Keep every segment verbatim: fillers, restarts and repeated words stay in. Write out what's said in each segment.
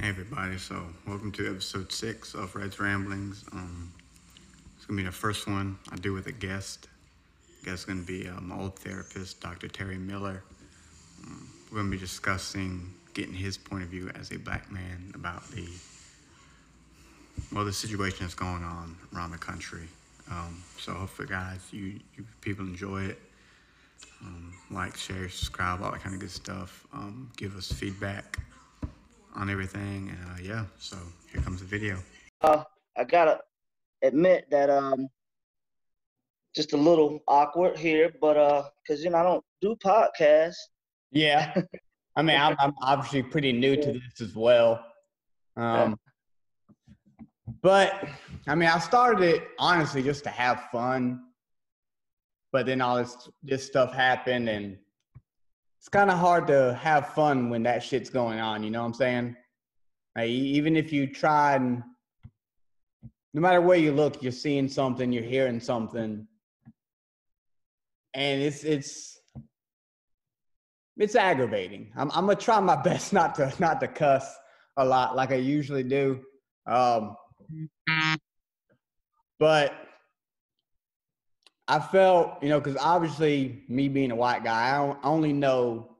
Hey everybody, so welcome to episode six of Red's Ramblings. Um, it's going to be the first one I do with a guest. The guest is going to be uh, my old therapist, Doctor Terry Miller. Um, we're going to be discussing getting his point of view as a black man about the, well, the situation that's going on around the country. Um, so hopefully, guys, you, you people enjoy it. Um, like, share, subscribe, all that kind of good stuff. Um, give us feedback on everything, and uh, yeah, so here comes the video. Uh, I gotta admit that um, just a little awkward here, but uh, cause you know I don't do podcasts. Yeah, I mean I'm, I'm obviously pretty new to this as well, um, but I mean I started it honestly just to have fun, but then all this this stuff happened and. It's kind of hard to have fun when that shit's going on, you know what I'm saying? Like, even if you try and no matter where you look, you're seeing something, you're hearing something. And it's it's it's aggravating. I'm I'm gonna try my best not to not to cuss a lot like I usually do. Um but I felt, you know, because obviously me being a white guy, I don't, only know,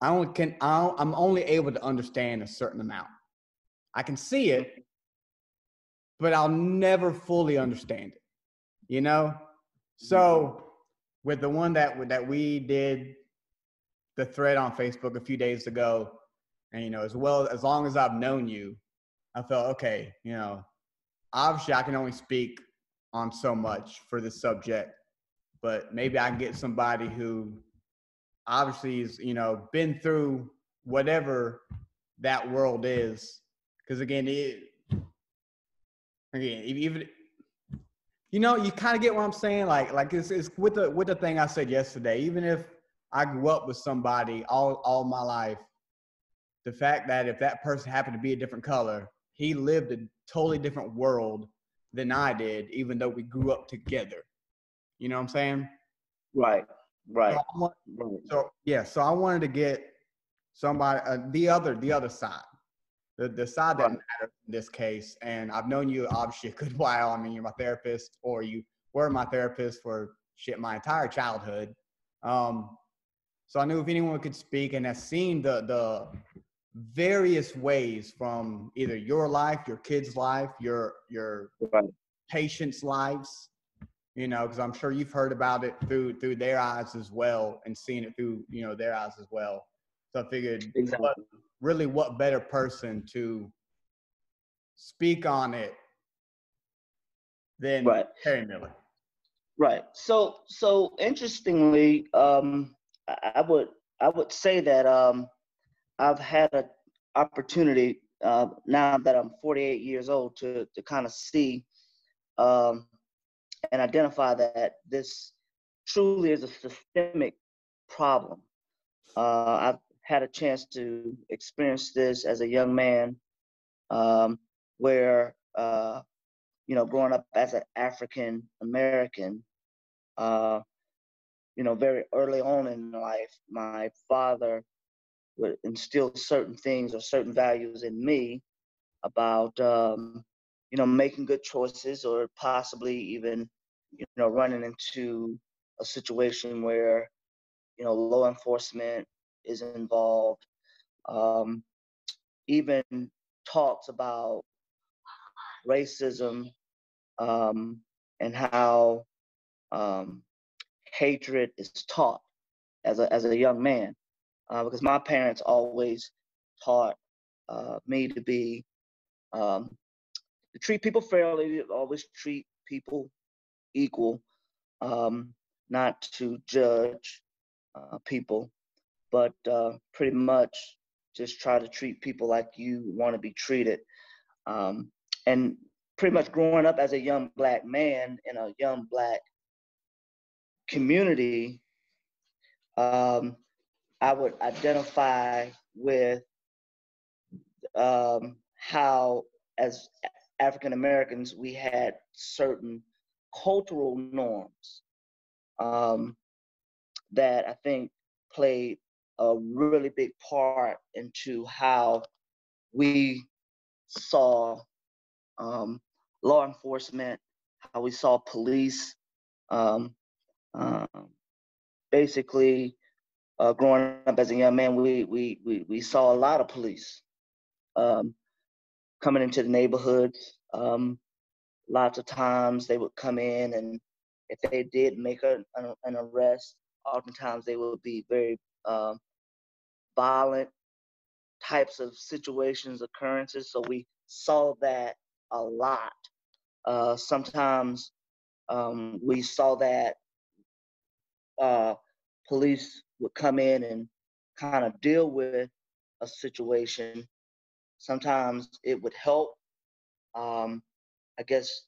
I only can, I don't, I'm only able to understand a certain amount. I can see it, but I'll never fully understand it, you know? So with the one that, that we did, the thread on Facebook a few days ago, and, you know, as well, as long as I've known you, I felt, okay, you know, obviously I can only speak on so much for this subject, but maybe I can get somebody who obviously is, you know, been through whatever that world is. Cause again, it, again, even, you know, you kind of get what I'm saying. Like, like it's, it's with the, with the thing I said yesterday, even if I grew up with somebody all, all my life, the fact that if that person happened to be a different color, he lived a totally different world than I did, even though we grew up together. You know what I'm saying? Right, right. So, want, so yeah, so I wanted to get somebody, uh, the other, the other side, the, the side that right. matters in this case. And I've known you obviously a good while. I mean, you're my therapist, or you were my therapist for shit my entire childhood. Um, so I knew if anyone could speak and has seen the the various ways from either your life, your kids' life, your your right. patients' lives, you know, because I'm sure you've heard about it through through their eyes as well, and seen it through, you know, their eyes as well. So I figured, exactly. what, really, what better person to speak on it than right. Terry Miller? Right. So, so interestingly, um, I, I would I would say that. Um, I've had an opportunity uh, now that I'm forty-eight years old to, to kind of see um, and identify that this truly is a systemic problem. Uh, I've had a chance to experience this as a young man um, where, uh, you know, growing up as an African American, uh, you know, very early on in life, my father would instill certain things or certain values in me about, um, you know, making good choices or possibly even, you know, running into a situation where, you know, law enforcement is involved. Um, even talks about racism um, and how um, hatred is taught as a, as a young man. Uh, because my parents always taught uh, me to be, um, to treat people fairly, to always treat people equal, um, not to judge uh, people, but uh, pretty much just try to treat people like you want to be treated. Um, and pretty much growing up as a young black man in a young black community, um, I would identify with um, how, as African Americans, we had certain cultural norms um, that I think played a really big part into how we saw um, law enforcement, how we saw police um, uh, basically uh, growing up as a young man, we, we, we, we saw a lot of police um, coming into the neighborhoods. Um, lots of times they would come in, and if they did make a, an, an arrest, oftentimes they would be very uh, violent types of situations, occurrences. So we saw that a lot. Uh, sometimes um, we saw that uh, police would come in and kind of deal with a situation. Sometimes it would help, um, I guess,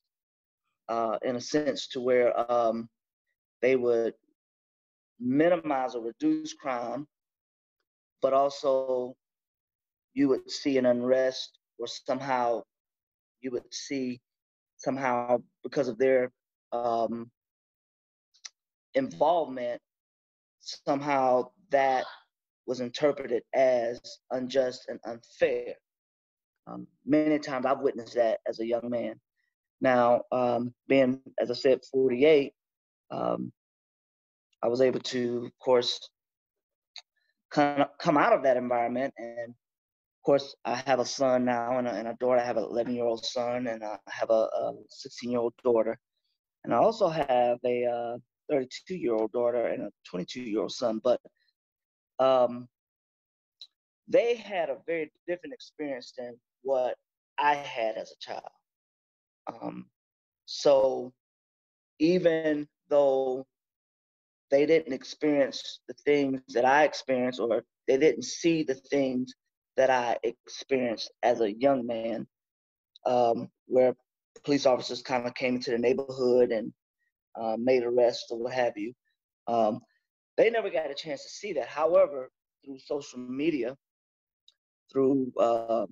uh, in a sense, to where um, they would minimize or reduce crime, but also you would see an unrest, or somehow you would see somehow because of their um, involvement, somehow that was interpreted as unjust and unfair. Um, many times I've witnessed that as a young man. Now, um, being, as I said, forty-eight, um, I was able to, of course, come, come out of that environment. And of course, I have a son now and a, and a daughter. I have an eleven-year-old son, and I have a sixteen-year-old daughter. And I also have a thirty-two-year-old uh, daughter and a twenty-two-year-old son. But um, they had a very different experience than what I had as a child. Um, so even though they didn't experience the things that I experienced, or they didn't see the things that I experienced as a young man, um, where police officers kind of came into the neighborhood and uh, made arrests or what have you. Um, they never got a chance to see that. However, through social media, through uh,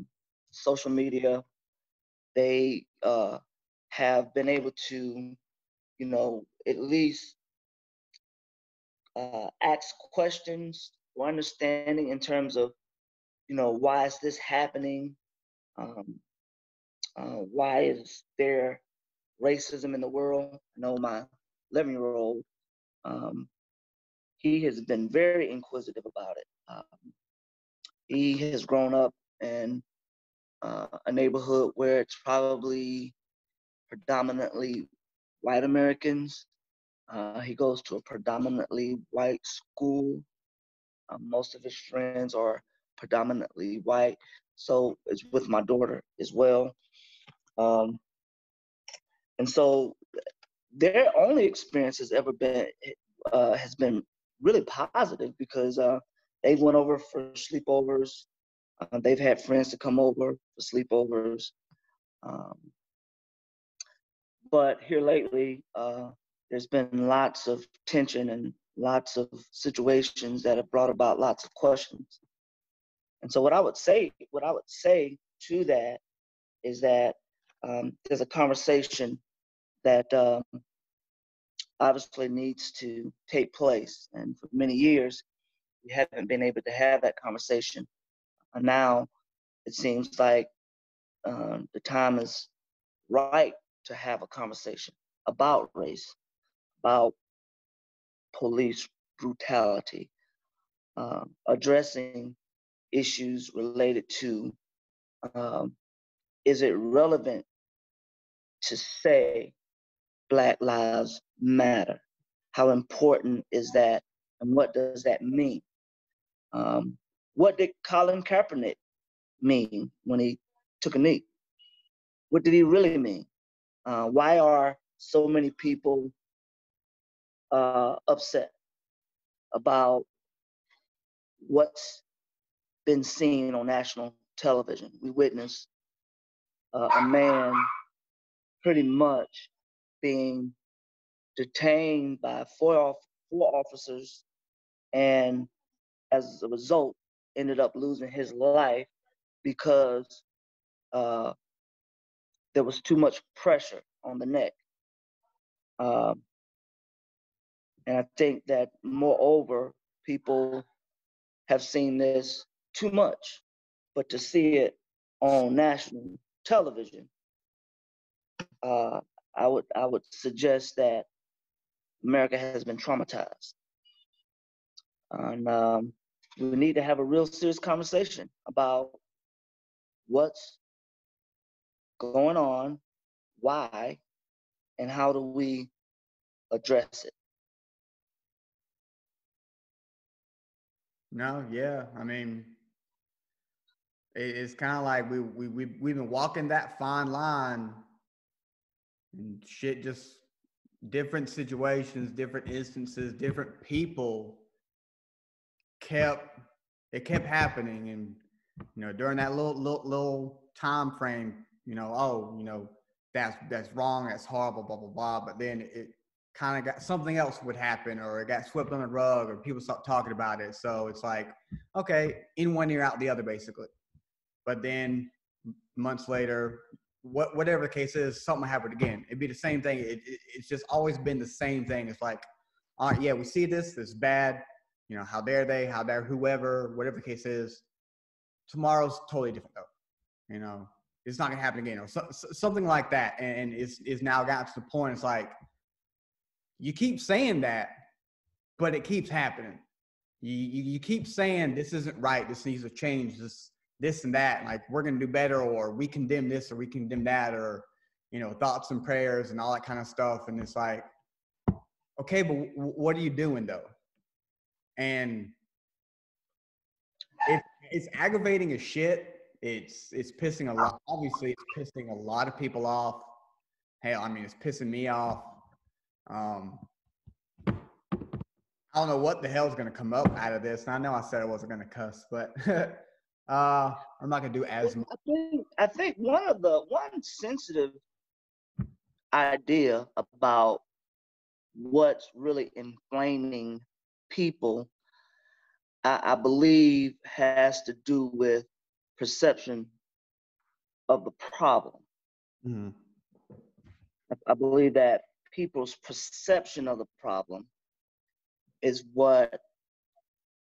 social media, they uh, have been able to, you know, at least Uh, ask questions or understanding in terms of, you know, why is this happening? Um, uh, why is there racism in the world? I know my eleven-year-old, um, he has been very inquisitive about it. Um, he has grown up in uh, a neighborhood where it's probably predominantly white Americans. Uh, he goes to a predominantly white school. Uh, most of his friends are predominantly white. So it's with my daughter as well. Um, and so their only experience has ever been, uh, has been really positive, because uh, they've went over for sleepovers. Uh, they've had friends to come over for sleepovers. Um, but here lately, uh, there's been lots of tension and lots of situations that have brought about lots of questions. And so what I would say, what I would say to that is that um, there's a conversation that um, obviously needs to take place. And for many years, we haven't been able to have that conversation. And now it seems like um, the time is right to have a conversation about race, about police brutality, uh, addressing issues related to, um, is it relevant to say Black Lives Matter? How important is that, and what does that mean? Um, what did Colin Kaepernick mean when he took a knee? What did he really mean? Uh, why are so many people Uh, upset about what's been seen on national television? We witnessed uh, a man pretty much being detained by four, four officers, and as a result, ended up losing his life because uh, there was too much pressure on the neck. Uh, And I think that, moreover, people have seen this too much, but to see it on national television, uh, I would I would suggest that America has been traumatized, and um, we need to have a real serious conversation about what's going on, why, and how do we address it. No, yeah, I mean, it's kind of like we we we we've been walking that fine line, and shit, just different situations, different instances, different people kept it kept happening, and you know during that little little little time frame, you know, oh, you know, that's that's wrong, that's horrible, blah blah blah. But then it kind of got something else would happen, or it got swept on the rug, or people stopped talking about it. So it's like, okay, in one ear out the other, basically. But then months later, what, whatever the case is, something happened again. It'd be the same thing. It, it, it's just always been the same thing. It's like, all right, yeah, we see this, this is bad. You know, how dare they, how dare whoever, whatever the case is. Tomorrow's totally different though. You know, it's not gonna happen again, or so, so, something like that. And it's, it's now gotten to the point, it's like, you keep saying that, but it keeps happening. You, you, you keep saying this isn't right, this needs to change, this this and that, like we're gonna do better, or we condemn this or we condemn that, or you know, thoughts and prayers and all that kind of stuff. And it's like, okay, but w what are you doing though? And it, it's aggravating as shit. It's it's pissing a lot, obviously it's pissing a lot of people off. Hell, I mean, it's pissing me off. Um, I don't know what the hell is going to come up out of this. And I know I said I wasn't going to cuss, but uh, I'm not going to do as much. I think, I think one of the, one sensitive idea about what's really inflaming people, I, I believe has to do with perception of the problem. Mm-hmm. I, I believe that people's perception of the problem is what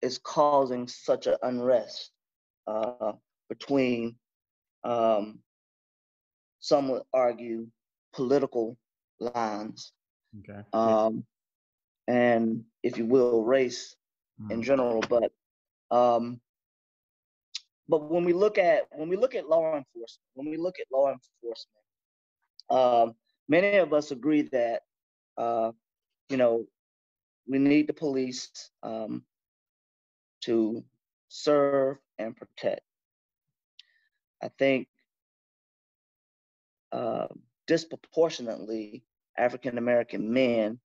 is causing such an unrest uh, between, um, some would argue, political lines, okay. um, and if you will, race mm. in general. But um, but when we look at when we look at law enforcement, when we look at law enforcement. Um, Many of us agree that, uh, you know, we need the police um, to serve and protect. I think uh, disproportionately, African-American men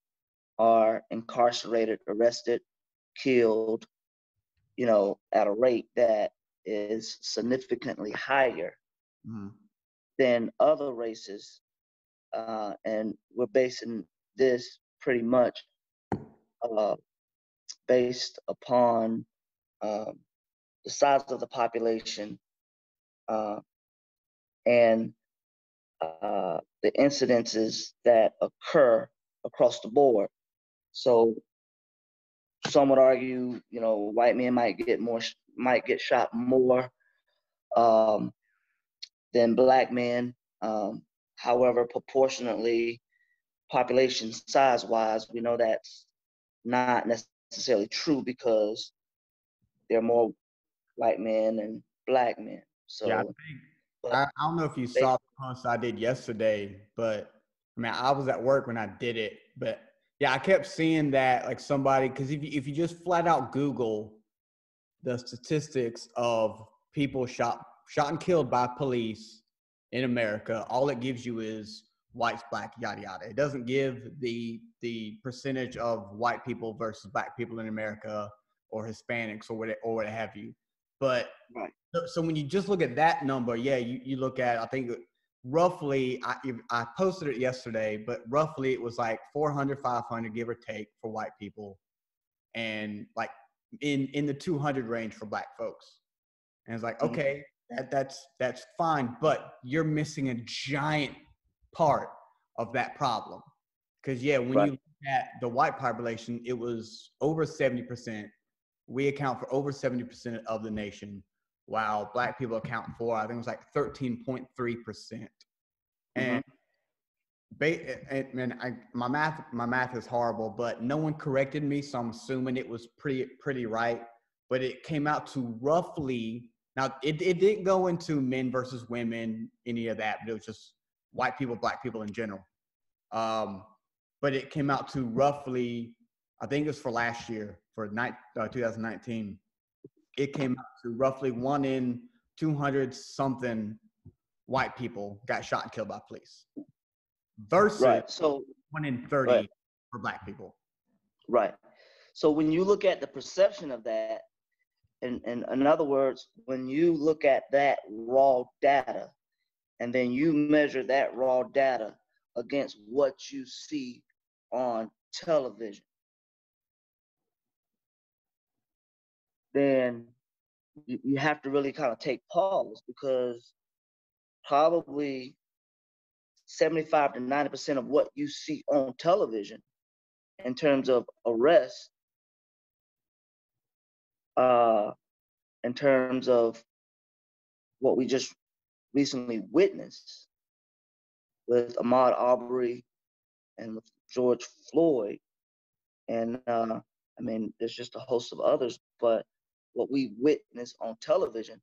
are incarcerated, arrested, killed, you know, at a rate that is significantly higher mm. than other races. Uh, and we're basing this pretty much uh, based upon uh, the size of the population uh, and uh, the incidences that occur across the board. So some would argue, you know, white men might get more, might get shot more um, than black men. Um, However, proportionately, population size-wise, we know that's not necessarily true because there are more white men and black men. So yeah, I, think, I, I don't know if you they, saw the post I did yesterday, but I mean, I was at work when I did it. But yeah, I kept seeing that, like somebody, because if you, if you just flat out Google the statistics of people shot shot and killed by police in America, all it gives you is whites, black, yada, yada. It doesn't give the, the percentage of white people versus black people in America, or Hispanics, or what, or what have you. But right. so, so when you just look at that number, yeah, you, you look at, I think roughly, I, I posted it yesterday, but roughly it was like four hundred, five hundred, give or take, for white people, and like in, in the two hundred range for black folks. And it's like, mm-hmm. okay, That, that's, that's fine, but you're missing a giant part of that problem. Because, yeah, when right. you look at the white population, it was over seventy percent. We account for over seventy percent of the nation. while black people account for, I think it was like thirteen point three percent. And Ba- and, and I, my math, my math is horrible, but no one corrected me, so I'm assuming it was pretty, pretty right. But it came out to roughly, now it, it didn't go into men versus women, any of that, but it was just white people, black people in general. Um, but it came out to roughly, I think it was for last year, for ni- uh, twenty nineteen, it came out to roughly one in two hundred something white people got shot and killed by police. Versus right. so, one in thirty right. for black people. Right. So when you look at the perception of that, and, and in other words, when you look at that raw data, and then you measure that raw data against what you see on television, then you, you have to really kind of take pause, because probably seventy-five to ninety percent of what you see on television in terms of arrests, uh, in terms of what we just recently witnessed with Ahmaud Arbery and with George Floyd. And uh, I mean, there's just a host of others, but what we witness on television,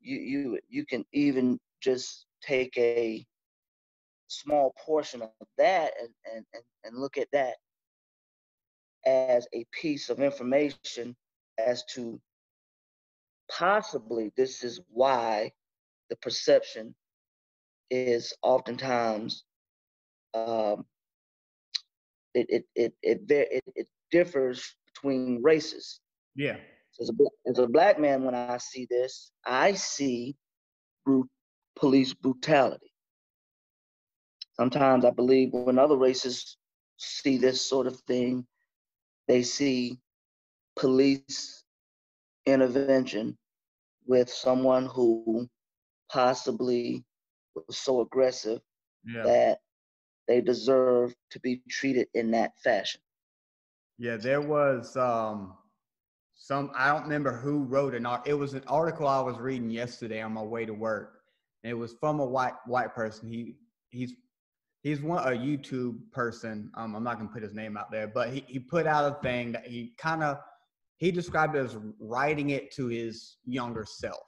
you you you can even just take a small portion of that and, and, and look at that as a piece of information as to possibly this is why the perception is oftentimes um, it, it, it, it, it, it differs between races. Yeah. So as, a, as a black man, when I see this, I see bru- police brutality. Sometimes I believe when other races see this sort of thing, they see police intervention with someone who possibly was so aggressive yeah. that they deserve to be treated in that fashion. Yeah, there was um, some, I don't remember who wrote an article. It was an article I was reading yesterday on my way to work. And it was from a white white person. He he's He's one a YouTube person. Um, I'm not gonna put his name out there, but he, he put out a thing that he kind of he described it as writing it to his younger self,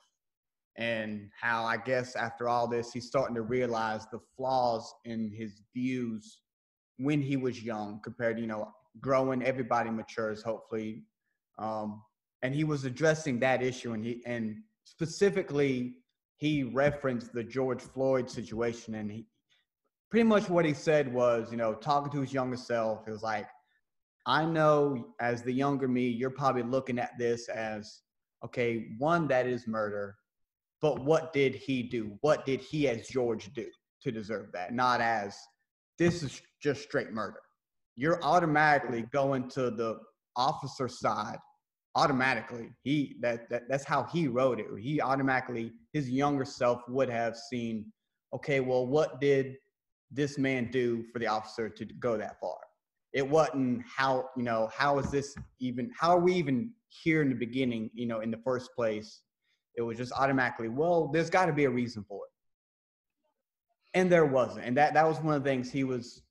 and how I guess after all this he's starting to realize the flaws in his views when he was young compared to, you know, growing. Everybody matures, hopefully, um, and he was addressing that issue, and he and specifically he referenced the George Floyd situation, and he. Pretty much what he said was, you know, talking to his younger self, it was like, I know as the younger me, you're probably looking at this as, okay, one, that is murder, but what did he do? What did he as George do to deserve that? Not as, this is just straight murder. You're automatically going to the officer side, automatically. He that, that that's how he wrote it. He automatically, his younger self would have seen, okay, well, what did this man do for the officer to go that far? It wasn't how, you know, how is this even, how are we even here in the beginning, you know, in the first place? It was just automatically, well, there's got to be a reason for it. And there wasn't. And that, that was one of the things he was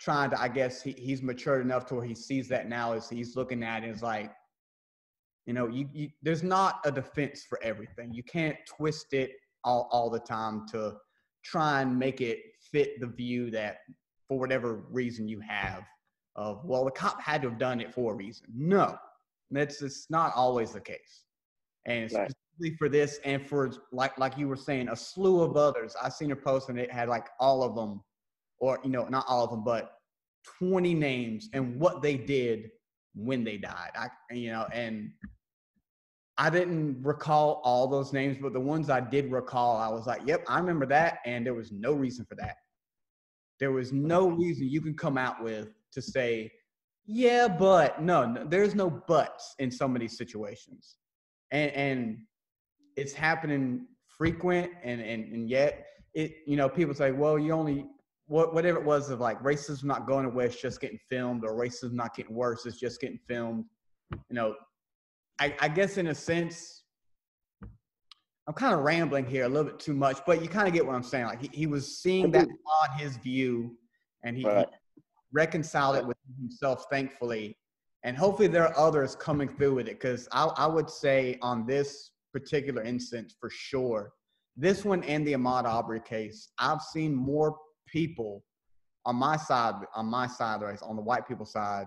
trying to, I guess he, he's matured enough to where he sees that now, is he's looking at it as like, you know, you, you there's not a defense for everything. You can't twist it all, all the time to try and make it fit the view that, for whatever reason you have, of, well, the cop had to have done it for a reason. No, that's it's not always the case. And right. specifically for this, and for like like you were saying, a slew of others. I seen a post and it had like all of them, or you know, not all of them, but twenty names and what they did when they died. I you know, and I didn't recall all those names, but the ones I did recall, I was like, yep, I remember that. And there was no reason for that. There was no reason you can come out with to say, yeah, but no, no there's no buts in some of these situations. And, and it's happening frequent. And, and, and yet it, you know, people say, well, you only, what, whatever it was of like racism not going away, it's just getting filmed, or racism not getting worse, it's just getting filmed, you know, I, I guess in a sense, I'm kind of rambling here a little bit too much, but you kind of get what I'm saying. Like he, he was seeing that on his view, and he, right. he reconciled it with himself, thankfully. And hopefully there are others coming through with it, because I, I would say on this particular instance for sure, this one and the Ahmaud Arbery case, I've seen more people on my side, on my side of the race, on the white people side,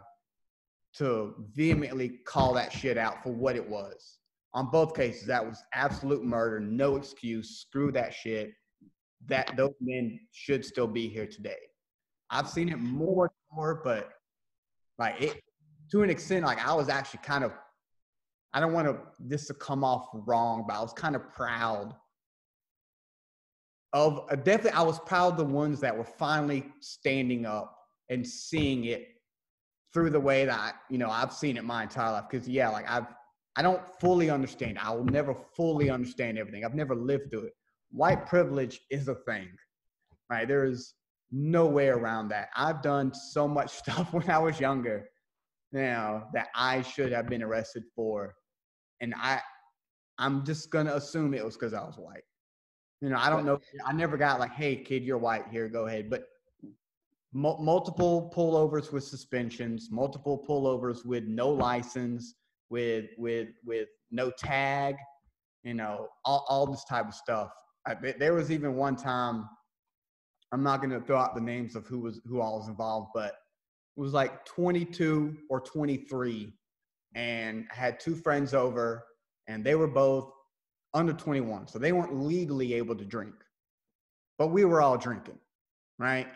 to vehemently call that shit out for what it was. On both cases, that was absolute murder, no excuse, screw that shit, that those men should still be here today. I've seen it more and more, but like it, to an extent, like I was actually kind of, I don't want to, this to come off wrong, but I was kind of proud of, uh, definitely I was proud of the ones that were finally standing up and seeing it through the way that, I, you know, I've seen it my entire life. Cause yeah, like I've, I don't fully understand. I will never fully understand everything. I've never lived through it. White privilege is a thing, right? There is no way around that. I've done so much stuff when I was younger now that I should have been arrested for. And I, I'm just going to assume it was because I was white. You know, I don't know. I never got like, hey kid, you're white here, go ahead. But mu- multiple pullovers with suspensions, multiple pullovers with no license, with with with no tag, you know, all, all this type of stuff. I, there was even one time, I'm not gonna throw out the names of who was who all was involved, but it was like twenty-two or twenty-three, and I had two friends over, and they were both under twenty-one, so they weren't legally able to drink, but we were all drinking, right?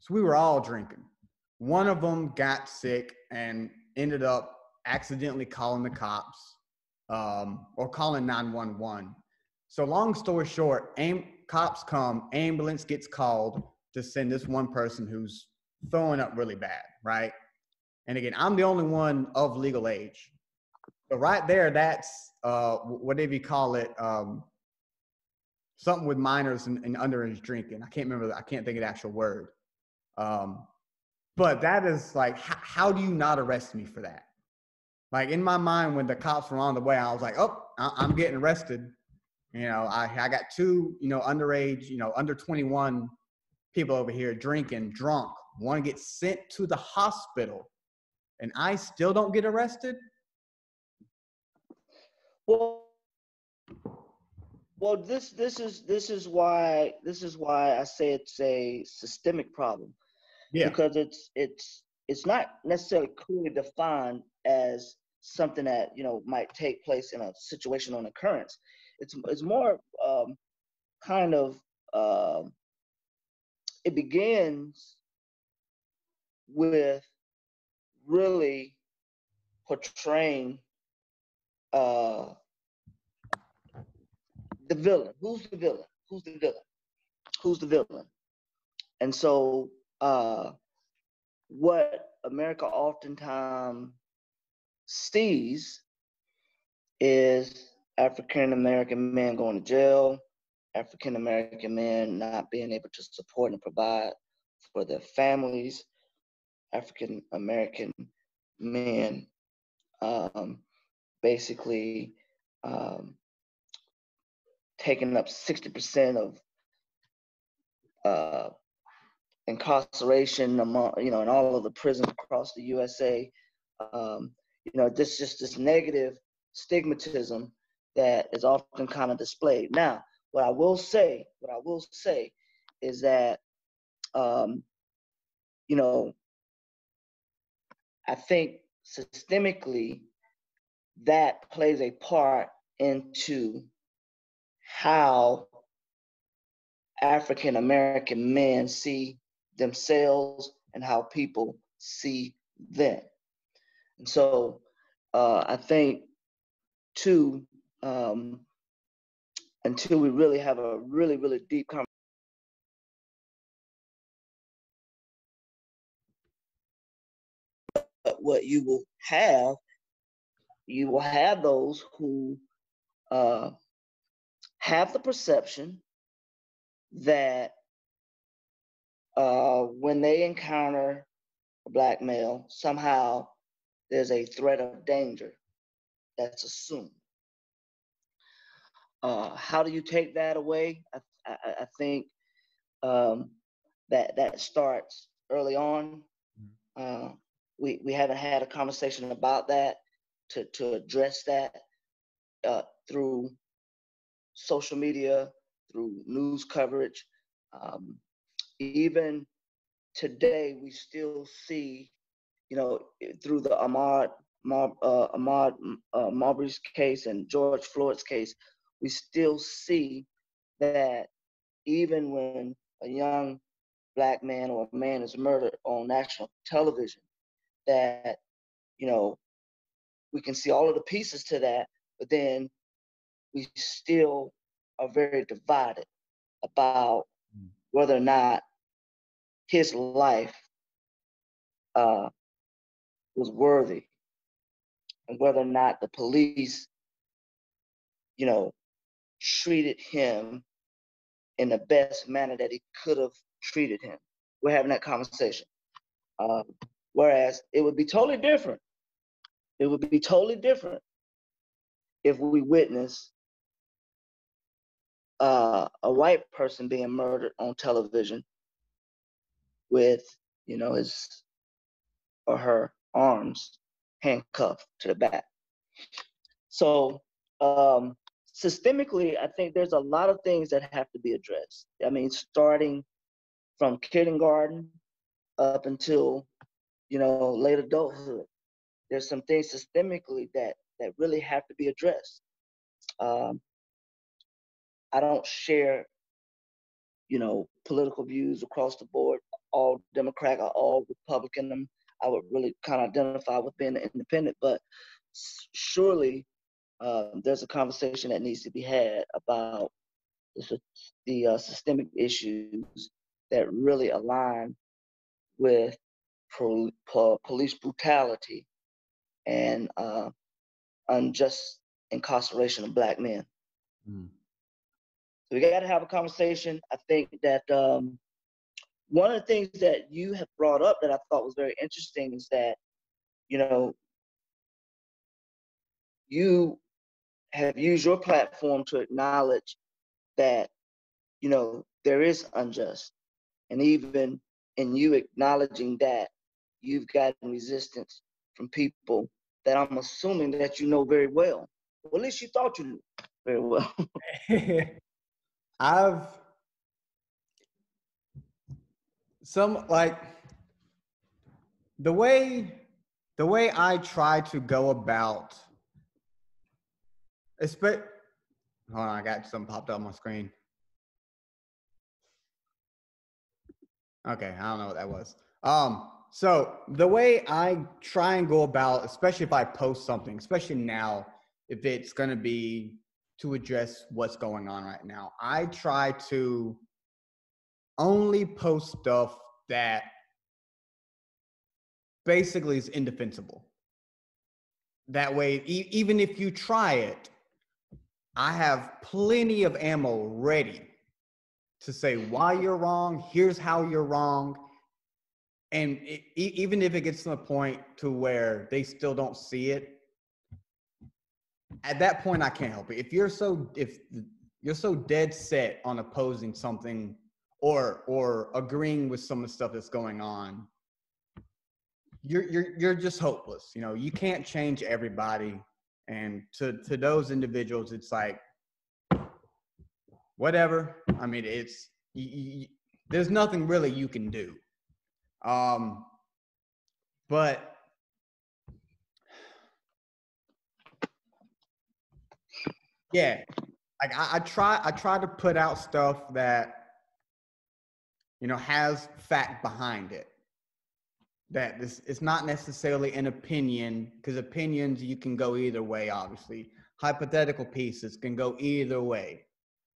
So we were all drinking. One of them got sick and ended up accidentally calling the cops um, or calling nine one one. So long story short, am- cops come, ambulance gets called to send this one person who's throwing up really bad, right? And again, I'm the only one of legal age. So right there, that's uh, whatever you call it, um, something with minors and, and underage drinking. I can't remember, I can't think of the actual word. Um, but that is like, h- how do you not arrest me for that? Like in my mind, when the cops were on the way, I was like, oh, I- I'm getting arrested. You know, I, I got two, you know, underage, you know, under twenty-one people over here drinking, drunk. One gets sent to the hospital and I still don't get arrested. Well, well, this, this is, this is why, this is why I say it's a systemic problem. Yeah. Because it's, it's, it's not necessarily clearly defined as something that, you know, might take place in a situational occurrence. It's it's more um, kind of, uh, it begins with really portraying uh, the villain. Who's the villain? Who's the villain? Who's the villain? And so uh, what America oftentimes sees is African-American men going to jail, African-American men not being able to support and provide for their families, African-American men um, basically um, taking up sixty percent of uh, incarceration among, you know, in all of the prisons across the U S A. Um, you know, this just this negative stigmatism that is often kind of displayed. Now, what I will say, what I will say is that, um, you know, I think systemically that plays a part into how African-American men see themselves and how people see them. And so uh, I think too, um, until we really have a really, really deep conversation. But what you will have, you will have those who uh, have the perception that uh, when they encounter a black male, somehow there's a threat of danger that's assumed. Uh, how do you take that away? I, I, I think um, that that starts early on. Uh, we we haven't had a conversation about that to to address that uh, through social media, through news coverage. Um, even today, we still see, you know, through the Ahmaud uh, Ahmaud uh, Arbery's case and George Floyd's case, we still see that even when a young Black man or a man is murdered on national television, that, you know, we can see all of the pieces to that, but then we still are very divided about whether or not his life uh, was worthy, and whether or not the police, you know, treated him in the best manner that he could have treated him. We're having that conversation. Uh, whereas it would be totally different. It would be totally different if we witnessed uh, a white person being murdered on television with, you know, his or her arms handcuffed to the back. So um, systemically, I think there's a lot of things that have to be addressed. I mean, starting from kindergarten up until, you know, late adulthood. There's some things systemically that, that really have to be addressed. Um, I don't share, you know, political views across the board, all Democrat or all Republican. I would really kind of identify with being independent, but surely um, there's a conversation that needs to be had about the, the uh, systemic issues that really align with pro, pro, police brutality and uh, unjust incarceration of Black men. Mm. So we got to have a conversation. I think that um, one of the things that you have brought up that I thought was very interesting is that, you know, you have used your platform to acknowledge that, you know, there is unjust. And even in you acknowledging that, you've gotten resistance from people that I'm assuming that you know very well. Well, at least you thought you knew very well. I've, some, like, the way, the way I try to go about, hold on, I got something popped up on my screen. Okay, I don't know what that was. Um, so the way I try and go about, especially if I post something, especially now, if it's going to be to address what's going on right now, I try to only post stuff that basically is indefensible. That way, e- even if you try it, I have plenty of ammo ready to say why you're wrong, here's how you're wrong. And it, even if it gets to the point to where they still don't see it, at that point, I can't help it. If you're so, if you're so dead set on opposing something or, or agreeing with some of the stuff that's going on, you're, you're, you're just hopeless. You know, you can't change everybody. And to, to those individuals, it's like, whatever. I mean, it's, you, you, there's nothing really you can do. Um, but yeah, like I, I try, I try to put out stuff that, you know, has fact behind it. That this, it's not necessarily an opinion, because opinions, you can go either way, obviously. Hypothetical pieces can go either way.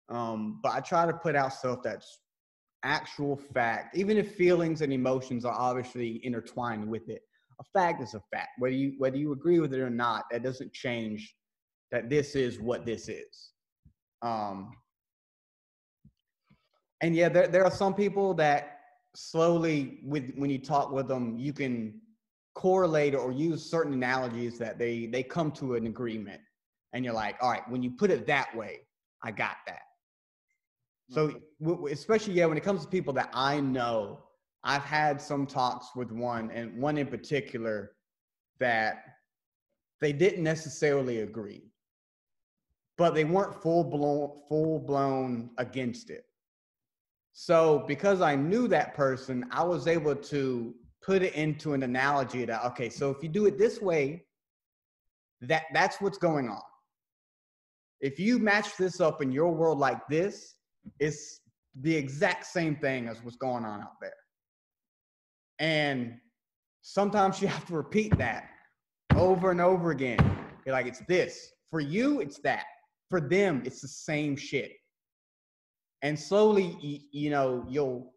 Um, but I try to put out stuff that's actual fact, even if feelings and emotions are obviously intertwined with it. A fact is a fact. Whether you, whether you agree with it or not, that doesn't change that this is what this is. Um, and yeah, there, there are some people that slowly, with, when you talk with them, you can correlate or use certain analogies that they, they come to an agreement. And you're like, all right, when you put it that way, I got that. So especially, yeah, when it comes to people that I know, I've had some talks with one, and one in particular, that they didn't necessarily agree, but they weren't full blown, full blown against it. So because I knew that person, I was able to put it into an analogy that, okay, so if you do it this way, that that's what's going on. If you match this up in your world like this, it's the exact same thing as what's going on out there. And sometimes you have to repeat that over and over again. You're like, it's this. For you, it's that. For them, it's the same shit. And slowly, you, you know, you'll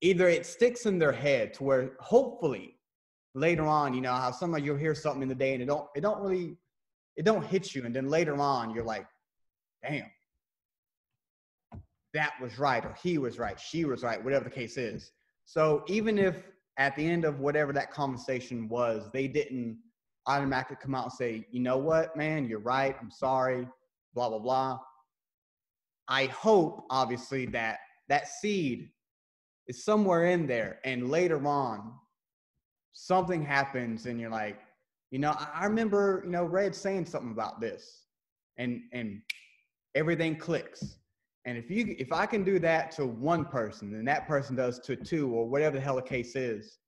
either it sticks in their head to where hopefully later on, you know, how sometimes you'll hear something in the day and it don't, it don't really, it don't hit you. And then later on, you're like, damn, that was right, or he was right, she was right, whatever the case is. So even if at the end of whatever that conversation was, they didn't automatically come out and say, you know what, man, you're right, I'm sorry, blah, blah, blah. I hope, obviously, that that seed is somewhere in there, and later on, something happens, and you're like, you know, I, I remember, you know, Red saying something about this, and and everything clicks. And if you, if I can do that to one person, and that person does to two, or whatever the hell the case is,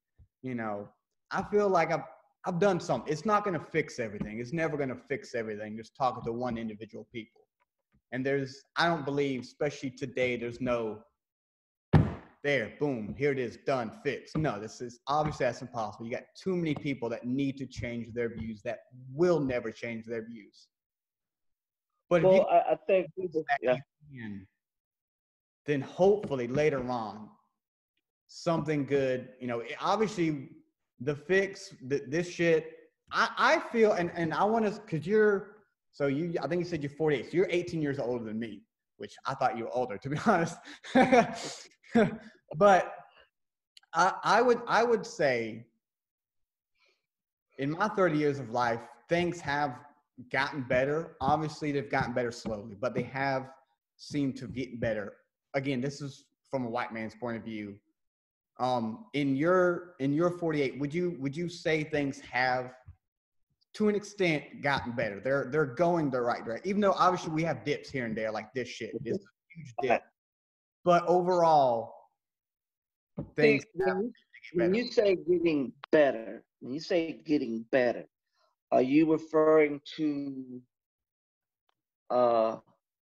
you know, I feel like I've, I've done something. It's not going to fix everything. It's never going to fix everything, just talking to one individual people. And there's, I don't believe, especially today, there's no, there, boom, here it is, done, fixed. No, this is, obviously that's impossible. You got too many people that need to change their views that will never change their views. But well, if you, I, I think people, yeah. can, then hopefully later on, something good, you know, it, obviously the fix, the, this shit, I, I feel, and, and I want to, because you're, so you, I think you said you're forty-eight, so you're eighteen years older than me, which I thought you were older, to be honest. But I, I would, I would say in my thirty years of life, things have gotten better. Obviously, they've gotten better slowly, but they have seemed to get better. Again, this is from a white man's point of view. Um, in your, in your forty-eight, would you, would you say things have, to an extent, gotten better? They're, they're going the right direction, even though obviously we have dips here and there, like this shit is a huge dip. But overall, things when, when you say getting better, when you say getting better, are you referring to uh,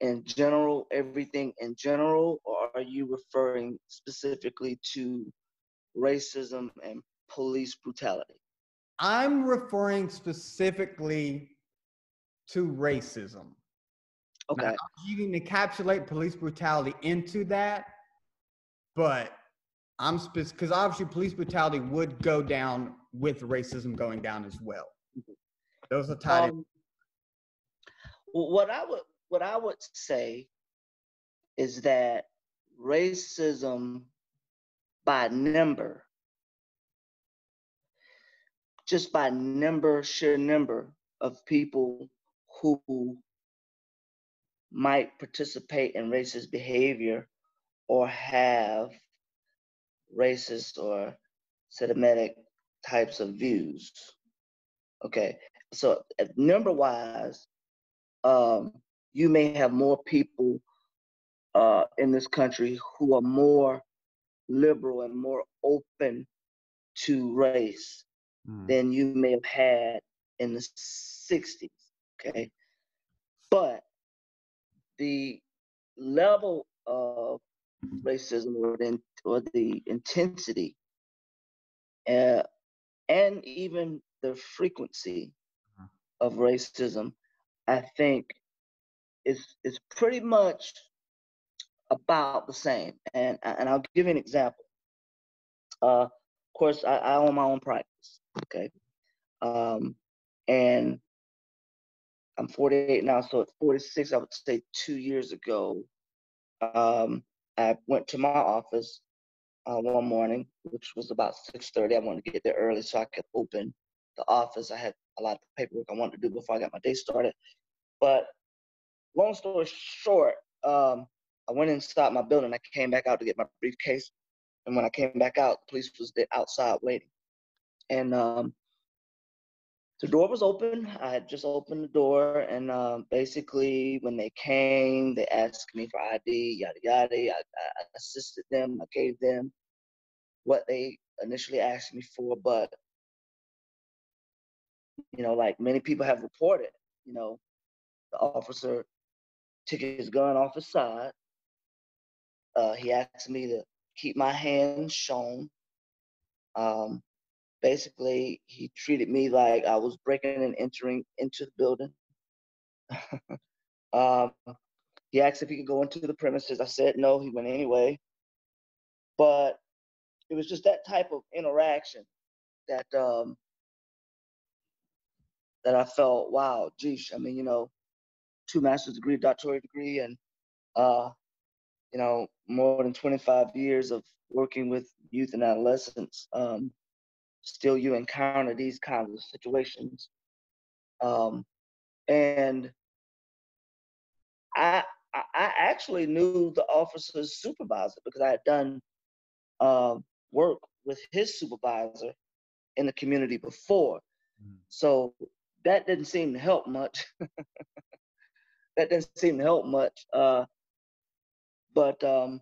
in general, everything in general, or are you referring specifically to racism and police brutality? I'm referring specifically to racism. Okay. Now, you can encapsulate police brutality into that, but I'm specific, because obviously police brutality would go down with racism going down as well. Those are tied um, in. Well, what I would what I would say is that racism by number, just by number, sheer number of people who might participate in racist behavior or have racist or systematic types of views. Okay, so number-wise, um, you may have more people uh, in this country who are more liberal and more open to race mm. than you may have had in the sixties, okay? But the level of racism or the, or the intensity uh, and even the frequency of racism, I think, is, is pretty much about the same. And, and I'll give you an example. Uh, of course, I, I own my own practice, okay? Um, and I'm forty-eight now, so at forty-six, I would say two years ago, um, I went to my office uh, one morning, which was about six thirty. I wanted to get there early so I could open the office. I had a lot of paperwork I wanted to do before I got my day started. But long story short, um, I went inside my building. I came back out to get my briefcase. And when I came back out, the police was outside waiting. And um, the door was open. I had just opened the door. And uh, basically, when they came, they asked me for I D, yada, yada. I, I assisted them. I gave them what they initially asked me for. But, you know, like many people have reported, you know, the officer took his gun off his side. Uh, he asked me to keep my hands shown. Um, basically, he treated me like I was breaking and entering into the building. um, he asked if he could go into the premises. I said no. He went anyway. But it was just that type of interaction that um, that I felt, wow, geez, I mean, you know, two master's degree, doctorate degree, and, uh, you know, more than twenty-five years of working with youth and adolescents, um, still you encounter these kinds of situations. Um, and I, I actually knew the officer's supervisor because I had done uh, work with his supervisor in the community before. Mm. So that didn't seem to help much. That didn't seem to help much. Uh, but um,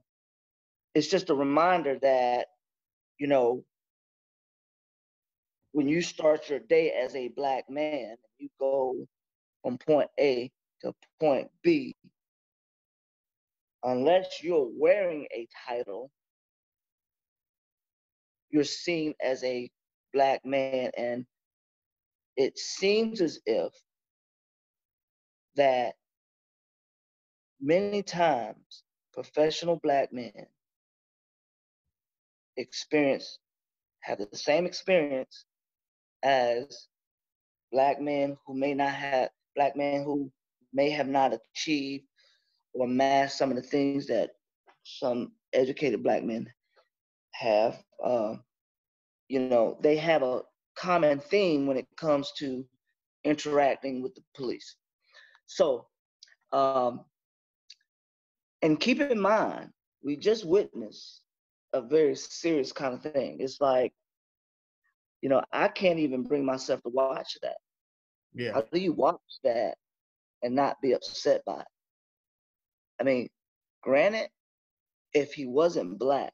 it's just a reminder that, you know, when you start your day as a Black man, you go from point A to point B, unless you're wearing a title, you're seen as a Black man. And it seems as if that many times, professional Black men experience, have the same experience as Black men who may not have, Black men who may have not achieved or amassed some of the things that some educated Black men have. Uh, you know, they have a common theme when it comes to interacting with the police. So, um, and keep in mind, we just witnessed a very serious kind of thing. It's like, you know, I can't even bring myself to watch that. Yeah. How do you watch that and not be upset by it? I mean, granted, if he wasn't Black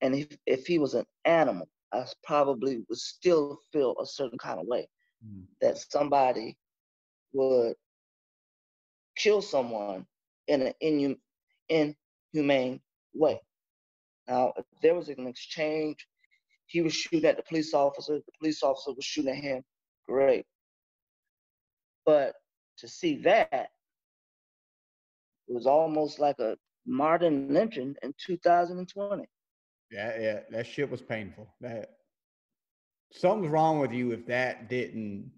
and if, if he was an animal, I probably would still feel a certain kind of way mm. that somebody would kill someone in an inhum inhumane way. Now, if there was an exchange, he was shooting at the police officer, the police officer was shooting at him, great. But to see that, it was almost like a Martin lynching in two thousand twenty. Yeah, yeah, that shit was painful. That something's wrong with you if that didn't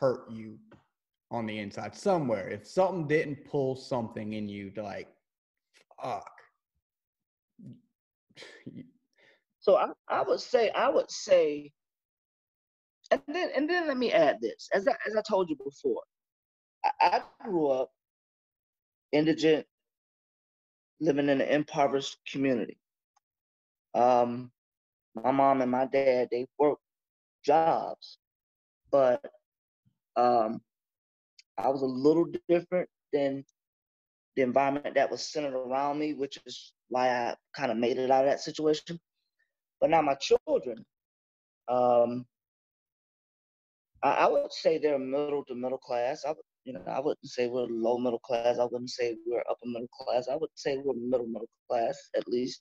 hurt you on the inside somewhere. If something didn't pull something in you to like, fuck. So I, I would say, I would say, and then and then let me add this. As I, as I told you before, I, I grew up indigent, living in an impoverished community. Um, my mom and my dad, they worked jobs, but um, I was a little different than the environment that was centered around me, which is why I kind of made it out of that situation. But now my children, um, I, I would say they're middle to middle class. I, you know, I wouldn't say we're low middle class. I wouldn't say we're upper middle class. I would say we're middle middle class at least.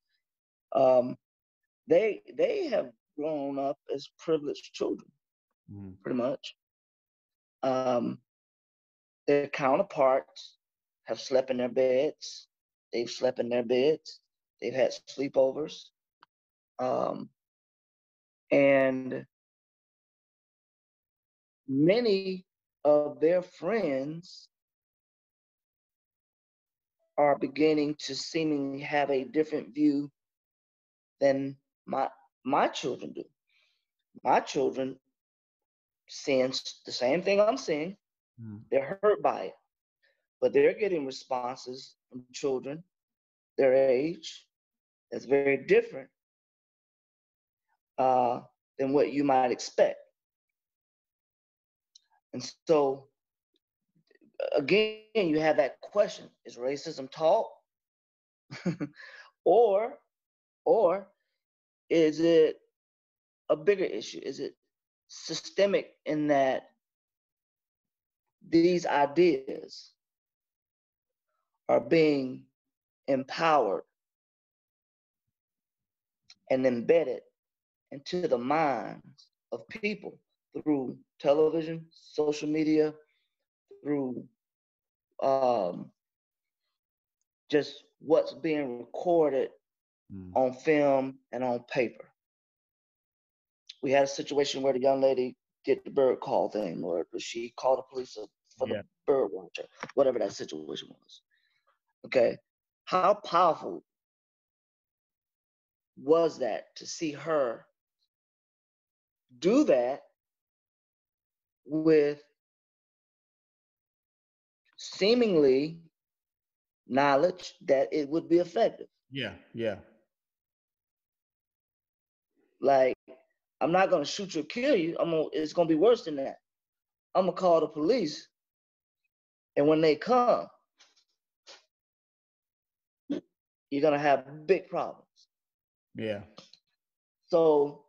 Um, they they have grown up as privileged children, mm. pretty much. Um, their counterparts have slept in their beds. They've slept in their beds. They've had sleepovers. Um, and many of their friends are beginning to seemingly have a different view than my my children do. My children seeing the same thing I'm seeing. Mm. They're hurt by it. but they're getting responses from children their age that's very different uh, than what you might expect. And so, again, you have that question, is racism taught? or, or is it a bigger issue? Is it systemic in that these ideas are being empowered and embedded into the minds of people through television, social media, through um, just what's being recorded mm. on film and on paper? We had a situation where the young lady did the bird call thing, or she called the police for yeah. the bird watcher, whatever that situation was. Okay, how powerful was that to see her do that with seemingly knowledge that it would be effective? Yeah, yeah. Like, I'm not gonna shoot you or kill you. I'm gonna, it's gonna be worse than that. I'm gonna call the police, and when they come, you're gonna have big problems. Yeah. So,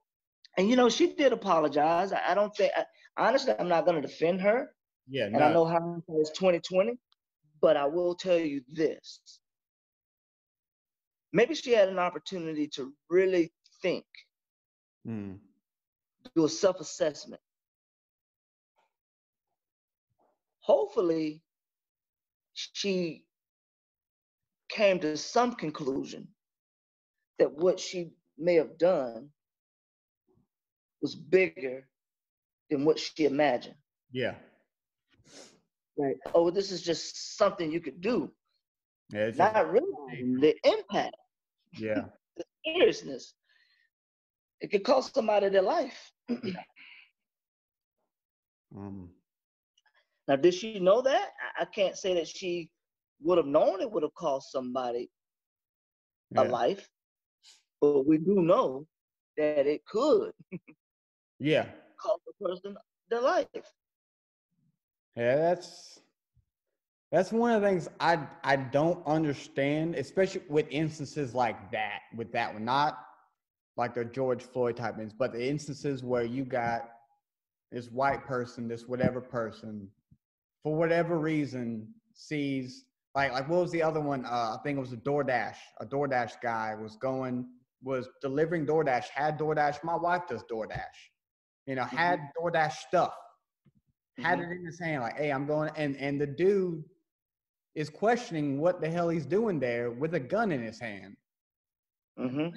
and you know, she did apologize. I, I don't think, I, honestly, I'm not gonna defend her. Yeah. And no. I know how it's twenty twenty, but I will tell you this. Maybe she had an opportunity to really think, mm. do a self-assessment. Hopefully, she came to some conclusion that what she may have done was bigger than what she imagined. Yeah. Like, oh, this is just something you could do. Yeah, not just realizing the impact. Yeah. The seriousness. It could cost somebody their life. um. Now, did she know that? I, I can't say that she would have known it would have cost somebody yeah. a life, but we do know that it could yeah. cost a person their life. Yeah, that's that's one of the things I I don't understand, especially with instances like that, with that one, not like the George Floyd type things, but the instances where you got this white person, this whatever person, for whatever reason, sees, like, like what was the other one? Uh, I think it was a DoorDash. A DoorDash guy was going, was delivering DoorDash, had DoorDash. My wife does DoorDash. You know, had DoorDash stuff. Had it in his hand, like, hey, I'm going, and, and the dude is questioning what the hell he's doing there with a gun in his hand. Mm-hmm.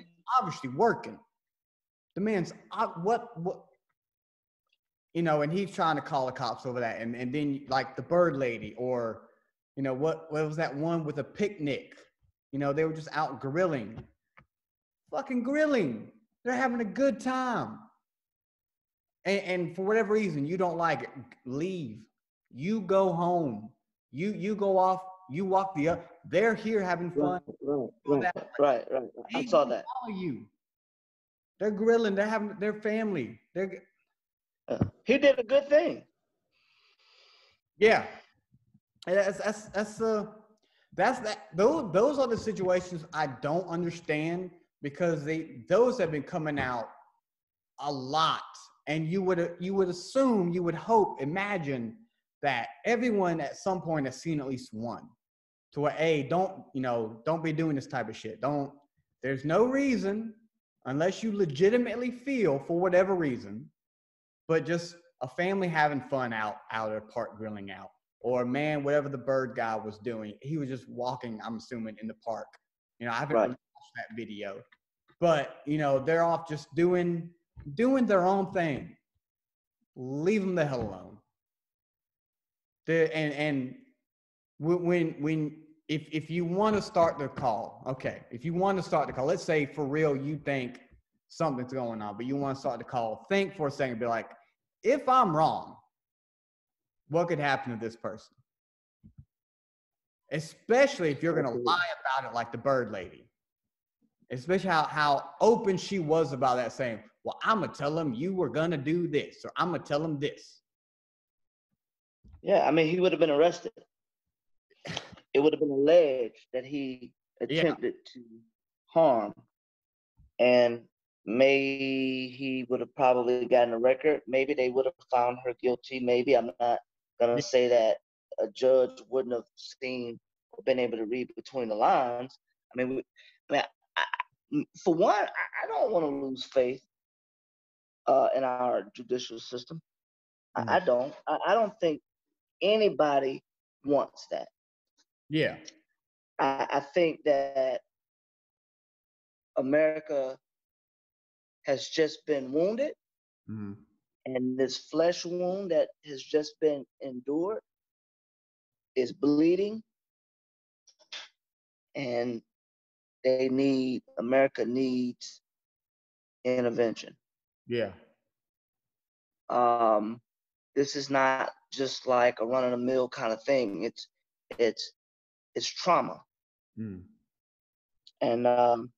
Obviously working. The man's, uh, what, what, you know, and he's trying to call the cops over that. And, and then, like, the bird lady, or, you know, what, what was that one with a picnic? You know, they were just out grilling. Fucking grilling. They're having a good time. And, and for whatever reason, you don't like it, leave. You go home. You you go off. You walk the other. They're here having fun. Right, right, right. right. I saw that. Follow you. They're grilling. They're having their family. They're. Uh, he did a good thing. Yeah, and that's that's that's uh that's that. Those those are the situations I don't understand, because they those have been coming out a lot. And you would you would assume, you would hope, imagine that everyone at some point has seen at least one. To where, hey, don't, you know, don't be doing this type of shit. Don't, there's no reason, unless you legitimately feel for whatever reason, but just a family having fun out, out at a park grilling out. Or, man, whatever the bird guy was doing, he was just walking, I'm assuming, in the park. You know, I haven't right. really watched that video. But, you know, they're off just doing... doing their own thing. Leave them the hell alone. The, and and when when if if you want to start the call, okay. If you want to start the call, let's say for real you think something's going on, but you want to start the call. Think for a second. Be like, if I'm wrong, what could happen to this person? especially if you're going to lie about it like the bird lady. Especially how, how open she was about that, saying, well, I'm going to tell them you were going to do this, or I'm going to tell them this. Yeah, I mean, he would have been arrested. It would have been alleged that he attempted yeah. to harm, and maybe he would have probably gotten a record. Maybe they would have found her guilty. Maybe I'm not going to say that a judge wouldn't have seen or been able to read between the lines. I mean, we, I mean, for one, I don't want to lose faith uh, in our judicial system. Mm-hmm. I don't. I don't think anybody wants that. Yeah. I, I think that America has just been wounded, mm-hmm. and this flesh wound that has just been endured is bleeding, and They need, America needs intervention. Yeah. Um, this is not just like a run-of-the-mill kind of thing. It's, it's, it's trauma. Mm. And um,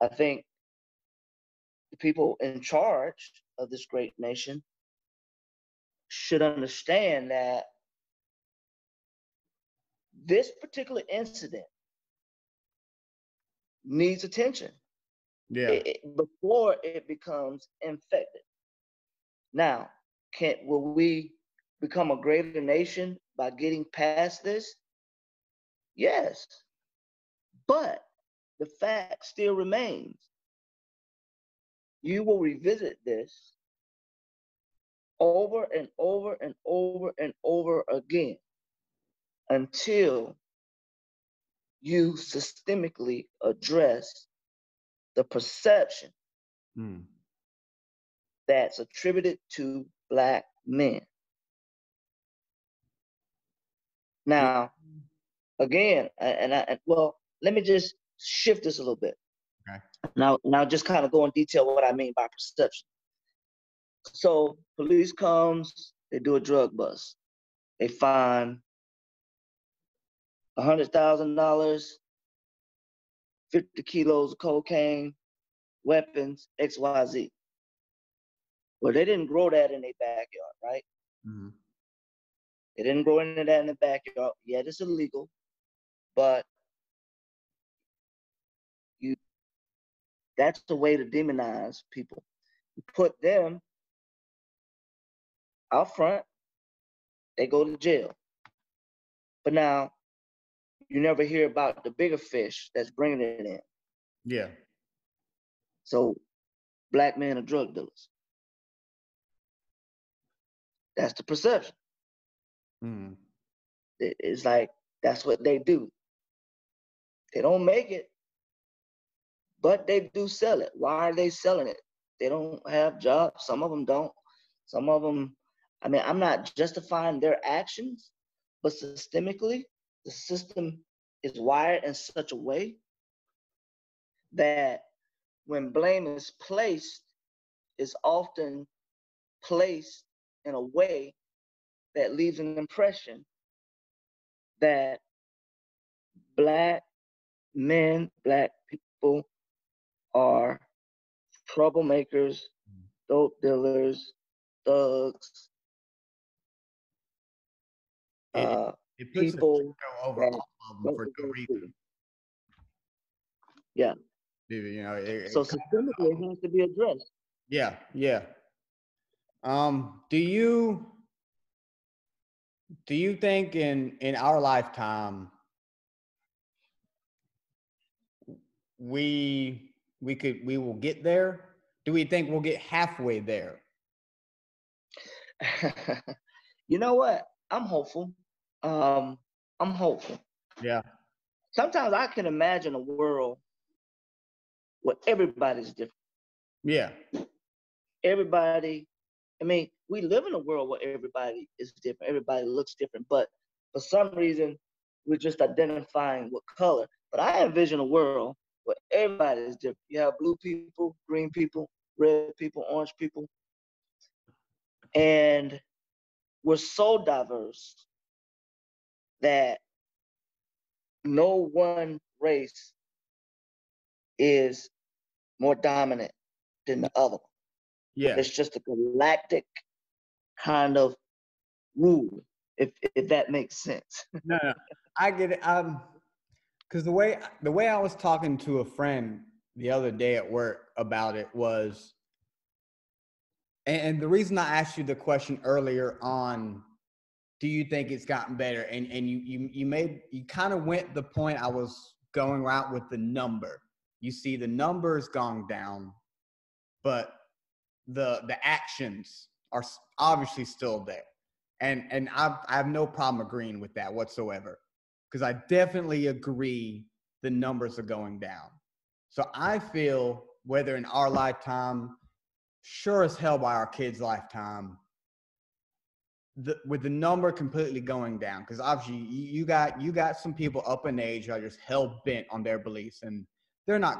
I think the people in charge of this great nation should understand that this particular incident needs attention. Yeah. It, it, before it becomes infected. Now, can will we become a greater nation by getting past this? Yes. But the fact still remains. You will revisit this over and over and over and over again until you systemically address the perception mm. that's attributed to Black men. Now, again, and I, well, let me just shift this a little bit. Okay. Now, now just kind of go in detail what I mean by perception. So police comes, they do a drug bust. They find one hundred thousand dollars, fifty kilos of cocaine, weapons, X Y Z. Well, they didn't grow that in their backyard, right? Mm-hmm. They didn't grow any of that in the backyard. Yeah, it's illegal, but you that's the way to demonize people. You put them out front, they go to jail. But now, you never hear about the bigger fish that's bringing it in. Yeah. So Black men are drug dealers. That's the perception. Mm. It's like, that's what they do. They don't make it, but they do sell it. Why are they selling it? They don't have jobs. Some of them don't. Some of them, I mean, I'm not justifying their actions, but systemically, the system is wired in such a way that when blame is placed, it's often placed in a way that leaves an impression that Black men, Black people are troublemakers, dope dealers, thugs, uh, It puts people over all of them for no reason. Yeah. You know, it, so it systemically of, it has to be addressed. Yeah, yeah. Um, do you do you think in in our lifetime we we could we will get there? Do we think we'll get halfway there? You know what? I'm hopeful. Um, I'm hopeful. Yeah. Sometimes I can imagine a world where everybody's different. Yeah. Everybody, I mean, we live in a world where everybody is different. Everybody looks different, but for some reason, we're just identifying with color. But I envision a world where everybody is different. You have blue people, green people, red people, orange people. And we're so diverse that no one race is more dominant than the other. Yeah. It's just a galactic kind of rule, if if that makes sense. no, no, I get it. Um, because the way the way I was talking to a friend the other day at work about it was, and, and the reason I asked you the question earlier on, do you think it's gotten better? And and you you you made you kind of went the point I was going out with the number. You see, the numbers gone down, but the the actions are obviously still there. And and I I have no problem agreeing with that whatsoever, because I definitely agree the numbers are going down. So I feel whether in our lifetime, sure as hell by our kids' lifetime, the, with the number completely going down, because obviously you got you got some people up in age who are just hell bent on their beliefs, and they're not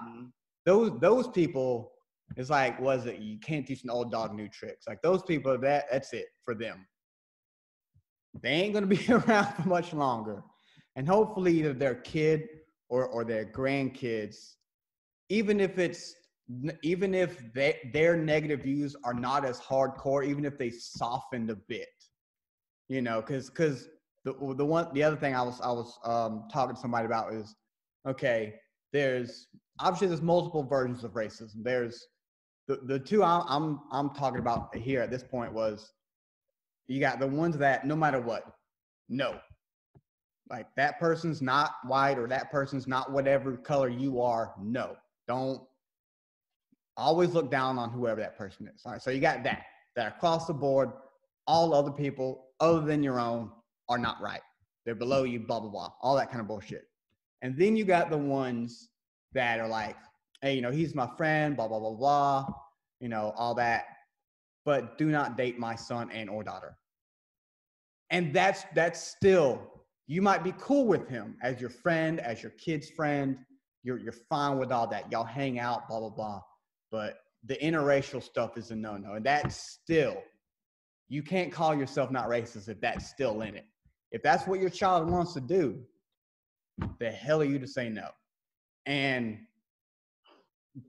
those those people. It's like, was it you can't teach an old dog new tricks? Like those people, that that's it for them. They ain't gonna be around for much longer, and hopefully either their kid or or their grandkids, even if it's even if they, their negative views are not as hardcore, even if they softened a bit. You know, because because the the one the other thing I was I was um, talking to somebody about is, okay, there's obviously there's multiple versions of racism. There's the the two I'm I'm I'm talking about here at this point was, you got the ones that no matter what, no, like that person's not white or that person's not whatever color you are. No, don't always look down on whoever that person is. All right, so you got that that across the board, all other people other than your own are not right. They're below you, blah, blah, blah, all that kind of bullshit. And then you got the ones that are like, hey, you know, he's my friend, blah, blah, blah, blah, you know, all that, but do not date my son and or daughter. And that's, that's still, you might be cool with him as your friend, as your kid's friend, you're, you're fine with all that. Y'all hang out, blah, blah, blah. But the interracial stuff is a no-no. And that's still, you can't call yourself not racist if that's still in it. If that's what your child wants to do, the hell are you to say no? And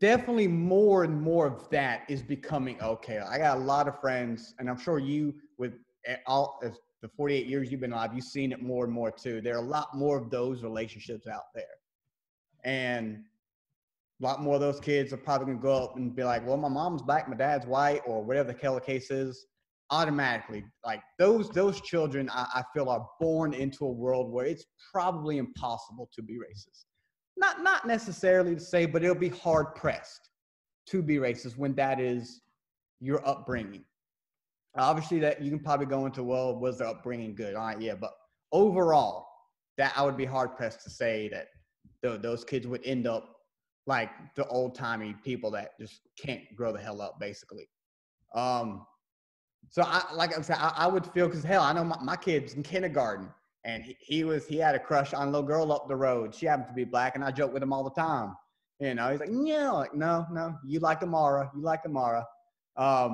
definitely more and more of that is becoming okay. I got a lot of friends, and I'm sure you, with all as the forty-eight years you've been alive, you've seen it more and more too. There are a lot more of those relationships out there. And a lot more of those kids are probably going to go up and be like, well, my mom's black, my dad's white, or whatever the hell the case is. Automatically, like those those children, I, I feel are born into a world where it's probably impossible to be racist. Not not necessarily to say, but it'll be hard pressed to be racist when that is your upbringing. Obviously, that you can probably go into, well, was the upbringing good? All right, yeah, but overall, that I would be hard pressed to say that th those kids would end up like the old timey people that just can't grow the hell up, basically. Um, So I, like I said, I, I would feel, because hell, I know my, my kid's in kindergarten, and he, he was he had a crush on a little girl up the road. She happened to be black, and I joke with him all the time. You know, he's like, no, like no, no, you like Amara, you like Amara. Um,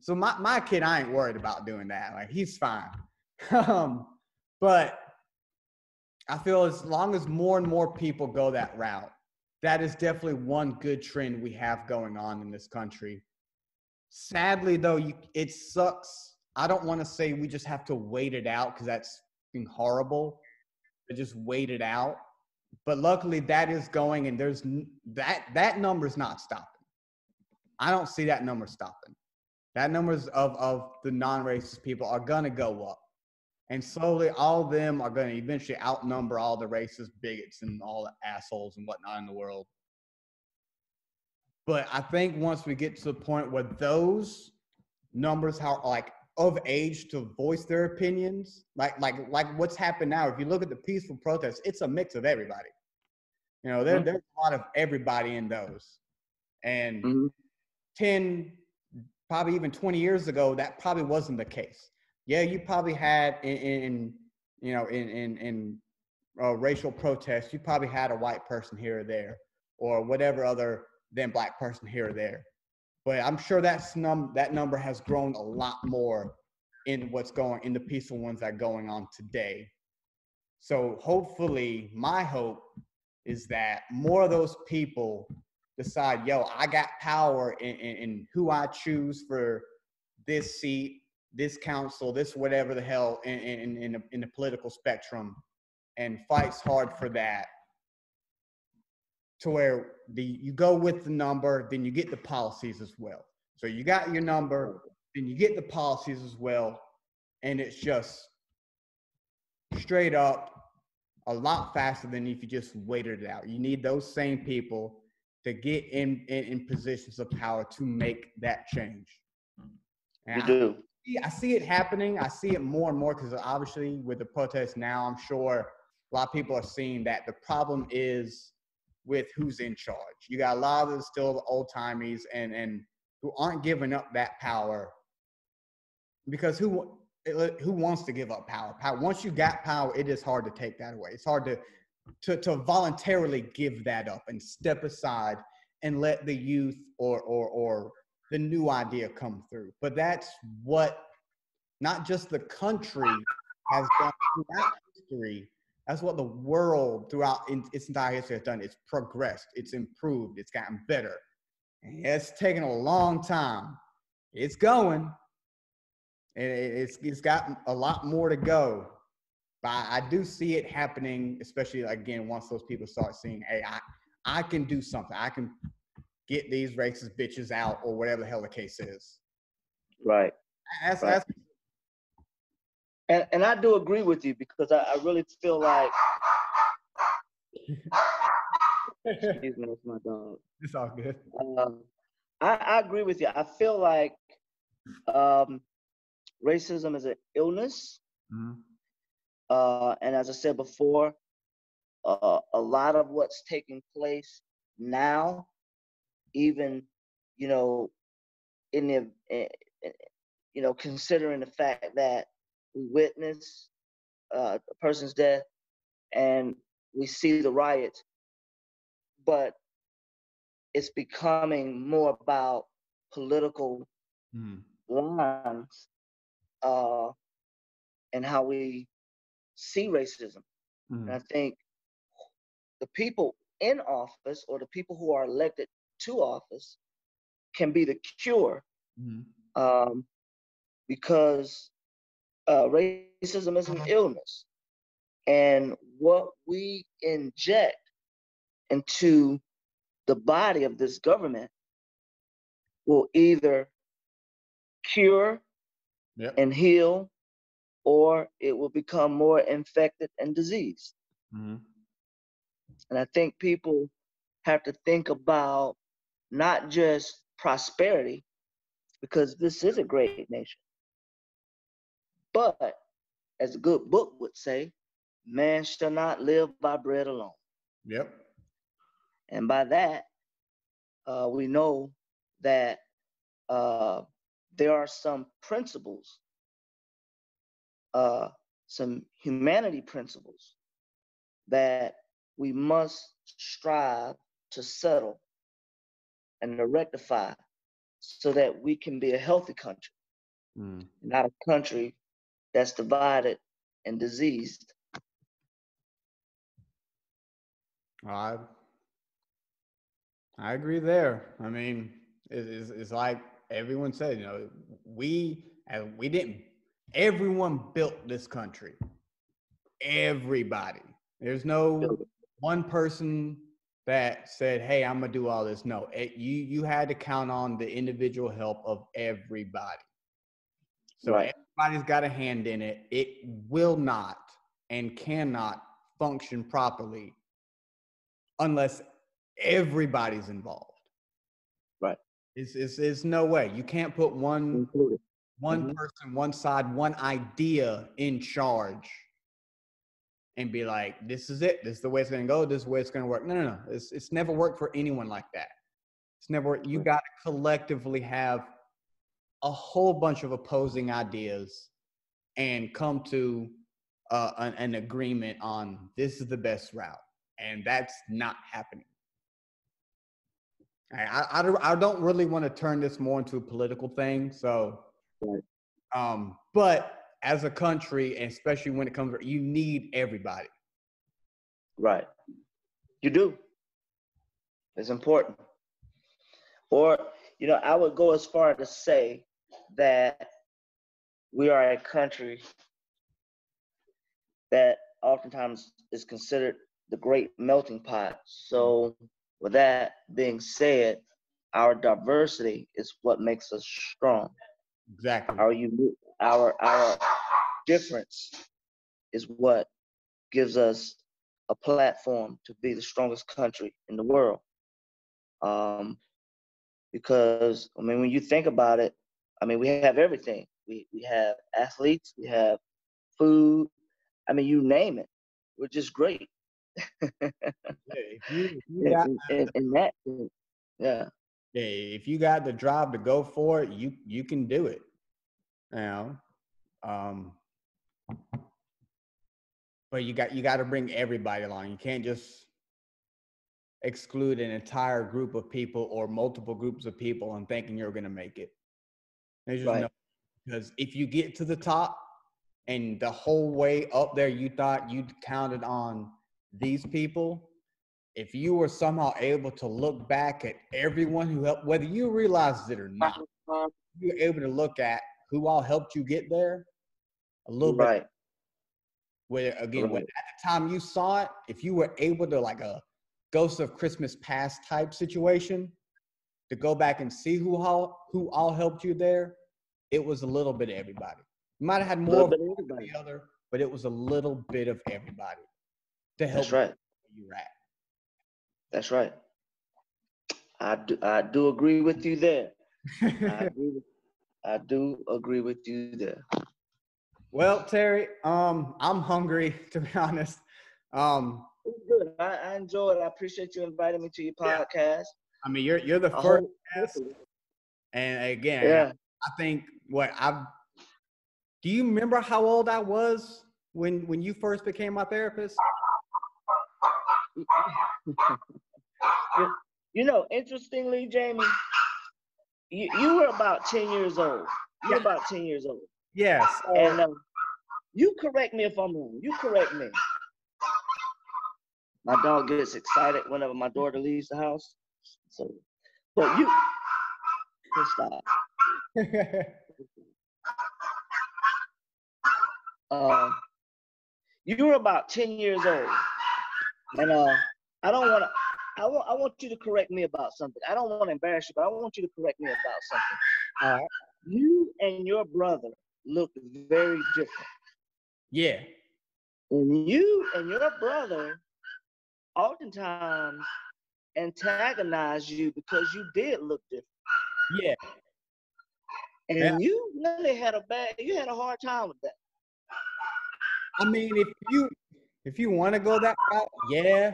so my my kid, I ain't worried about doing that. Like he's fine. um, but I feel as long as more and more people go that route, that is definitely one good trend we have going on in this country. Sadly, though, you, it sucks. I don't want to say we just have to wait it out, because that's horrible. But just wait it out. But luckily, that is going, and there's that that number is not stopping. I don't see that number stopping. That numbers of of the non-racist people are gonna go up, and slowly, all of them are gonna eventually outnumber all the racist bigots and all the assholes and whatnot in the world. But I think once we get to the point where those numbers are like of age to voice their opinions, like like like what's happened now, if you look at the peaceful protests, it's a mix of everybody. You know, there, mm-hmm. there's a lot of everybody in those. And mm-hmm. ten, probably even twenty years ago, that probably wasn't the case. Yeah, you probably had in, in you know, in, in, in uh, racial protests, you probably had a white person here or there, or whatever other than black person here or there. But I'm sure that's num that number has grown a lot more in what's going in the peaceful ones that are going on today. So hopefully, my hope is that more of those people decide, yo, I got power in, in, in who I choose for this seat, this council, this whatever the hell in, in, in, the, in the political spectrum, and fights hard for that, to where the, you go with the number, then you get the policies as well. So you got your number, then you get the policies as well, and it's just straight up a lot faster than if you just waited it out. You need those same people to get in, in, in positions of power to make that change. And you do. I see, I see it happening. I see it more and more because obviously with the protests now, I'm sure a lot of people are seeing that the problem is with who's in charge. You got a lot of still the old timeies and, and who aren't giving up that power, because who, who wants to give up power? Power? Once you got power, it is hard to take that away. It's hard to To, to voluntarily give that up and step aside and let the youth or, or, or the new idea come through. But that's what not just the country has done throughout history, that's what the world throughout its entire history has done. It's progressed, it's improved, it's gotten better. And it's taken a long time. It's going. And it's, it's got a lot more to go. But I do see it happening, especially, again, once those people start seeing, hey, I, I can do something. I can get these racist bitches out or whatever the hell the case is. Right. That's, right. That's... And, and I do agree with you, because I, I really feel like... Excuse me, that's my dog. It's all good. Um, I, I agree with you. I feel like um, racism is an illness. Mm-hmm. Uh, and as I said before, uh, a lot of what's taking place now, even, you know, in the, uh, you know, considering the fact that we witness uh, a person's death and we see the riots, but it's becoming more about political mm. lines uh, and how we see racism. Mm. And I think the people in office, or the people who are elected to office, can be the cure, mm. um, because uh, racism is an illness. And what we inject into the body of this government will either cure yep. and heal, or it will become more infected and diseased. Mm-hmm. And I think people have to think about not just prosperity, because this is a great nation, but as a good book would say, man shall not live by bread alone. Yep. And by that, uh, we know that uh, there are some principles, Uh, some humanity principles, that we must strive to settle and to rectify, so that we can be a healthy country, mm. not a country that's divided and diseased. I, I agree there. I mean, it, it's, it's like everyone said, you know, we, we didn't everyone built this country. Everybody. There's no one person that said, hey, I'm going to do all this. No, it, you, you had to count on the individual help of everybody. So right. everybody's got a hand in it. It will not and cannot function properly unless everybody's involved. Right. It's, it's, it's no way. You can't put one... One mm-hmm. person, one side, one idea in charge and be like, this is it. This is the way it's going to go. This is the way it's going to work. No, no, no. It's, it's never worked for anyone like that. It's never, you got to collectively have a whole bunch of opposing ideas and come to uh, an, an agreement on this is the best route. And that's not happening. I, I, I don't really want to turn this more into a political thing. So Um, but as a country, and especially when it comes to, you need everybody. Right. You do. It's important. Or, you know, I would go as far to say that we are a country that oftentimes is considered the great melting pot. So with that being said, our diversity is what makes us strong. Exactly. Our unique, our our difference is what gives us a platform to be the strongest country in the world. Um, because I mean, when you think about it, I mean, we have everything. We we have athletes, we have food. I mean, you name it. We're just great. yeah, if you, if you got, and, and, and that, yeah. Yeah, if you got the drive to go for it, you you can do it. Now, um, but you got you got to bring everybody along. You can't just exclude an entire group of people or multiple groups of people and thinking you're going to make it. There's just right. no, because if you get to the top and the whole way up there, you thought you counted on these people. If you were somehow able to look back at everyone who helped, whether you realized it or not, you're able to look at who all helped you get there a little right. bit. Where again, right. when, at the time you saw it, if you were able to, like a Ghost of Christmas Past type situation, to go back and see who all who all helped you there, it was a little bit of everybody. You might have had more of one than the other, but it was a little bit of everybody to help That's right. you where you're at. That's right. I do, I do agree with you there. I, do, I do agree with you there. Well, Terry, um, I'm hungry, to be honest. Um, it's good. I, I enjoyed it. I appreciate you inviting me to your podcast. Yeah. I mean, you're you're the I first guest. And again, yeah. I think what I've – do you remember how old I was when, when you first became my therapist? You know, interestingly, Jamie, you, you were about ten years old. You were about ten years old. Yes. And uh, you correct me if I'm wrong. You correct me. My dog gets excited whenever my daughter leaves the house. So, but you, stop. uh, you were about ten years old. And uh, I don't want to, I want, I want you to correct me about something. I don't want to embarrass you, but I want you to correct me about something. All right. You and your brother looked very different. Yeah. And you and your brother oftentimes antagonize you because you did look different. Yeah. And yeah. you really had a bad, you had a hard time with that. I mean, if you... If you want to go that route, yeah.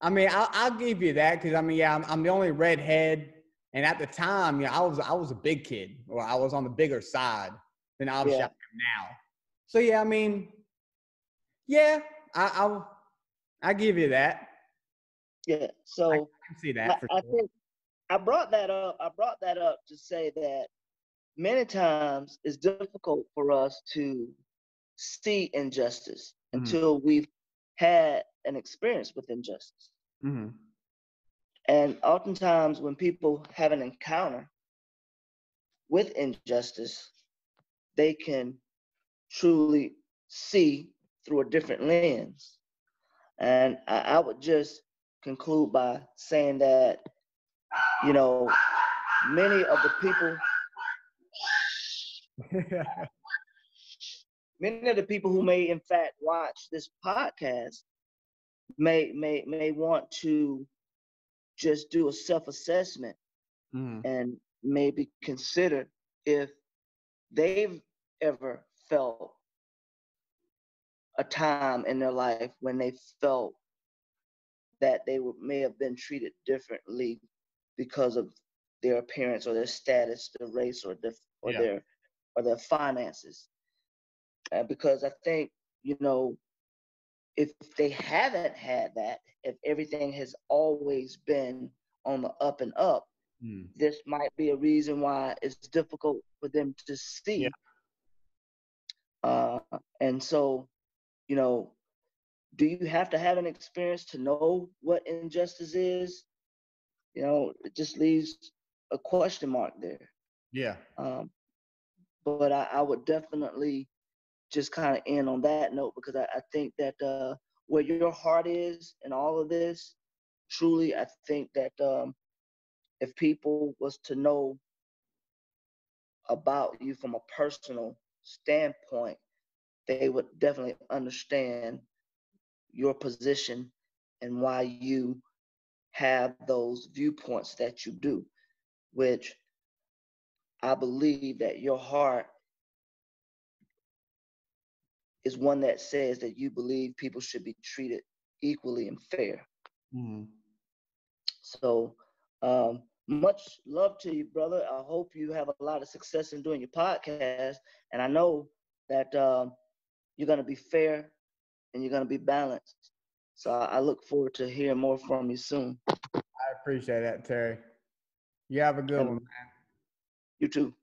I mean, I'll, I'll give you that because I mean, yeah, I'm, I'm the only redhead, and at the time, you know, I was I was a big kid, or I was on the bigger side than obviously yeah. I am now. So yeah, I mean, yeah, I I'll, I'll give you that. Yeah. So I, I can see that. I, for sure. I think I brought that up. I brought that up to say that many times it's difficult for us to see injustice until mm-hmm. we've had an experience with injustice. Mm-hmm. And oftentimes when people have an encounter with injustice, they can truly see through a different lens. And I, I would just conclude by saying that, you know, many of the people... Many of the people who may, in fact, watch this podcast may may may want to just do a self-assessment mm. and maybe consider if they've ever felt a time in their life when they felt that they were, may have been treated differently because of their appearance or their status, their race, or their or yeah. their or their finances. Uh, because I think, you know, if they haven't had that, if everything has always been on the up and up, mm. this might be a reason why it's difficult for them to see. Yeah. Uh, and so, you know, do you have to have an experience to know what injustice is? You know, it just leaves a question mark there. Yeah. Um, but I, I would definitely just kind of end on that note, because I, I think that uh, where your heart is in all of this, truly, I think that um, if people was to know about you from a personal standpoint, they would definitely understand your position and why you have those viewpoints that you do, which I believe that your heart is one that says that you believe people should be treated equally and fair. Mm-hmm. So um, much love to you, brother. I hope you have a lot of success in doing your podcast. And I know that um, you're going to be fair and you're going to be balanced. So I look forward to hearing more from you soon. I appreciate that, Terry. You have a good and one, man. You too.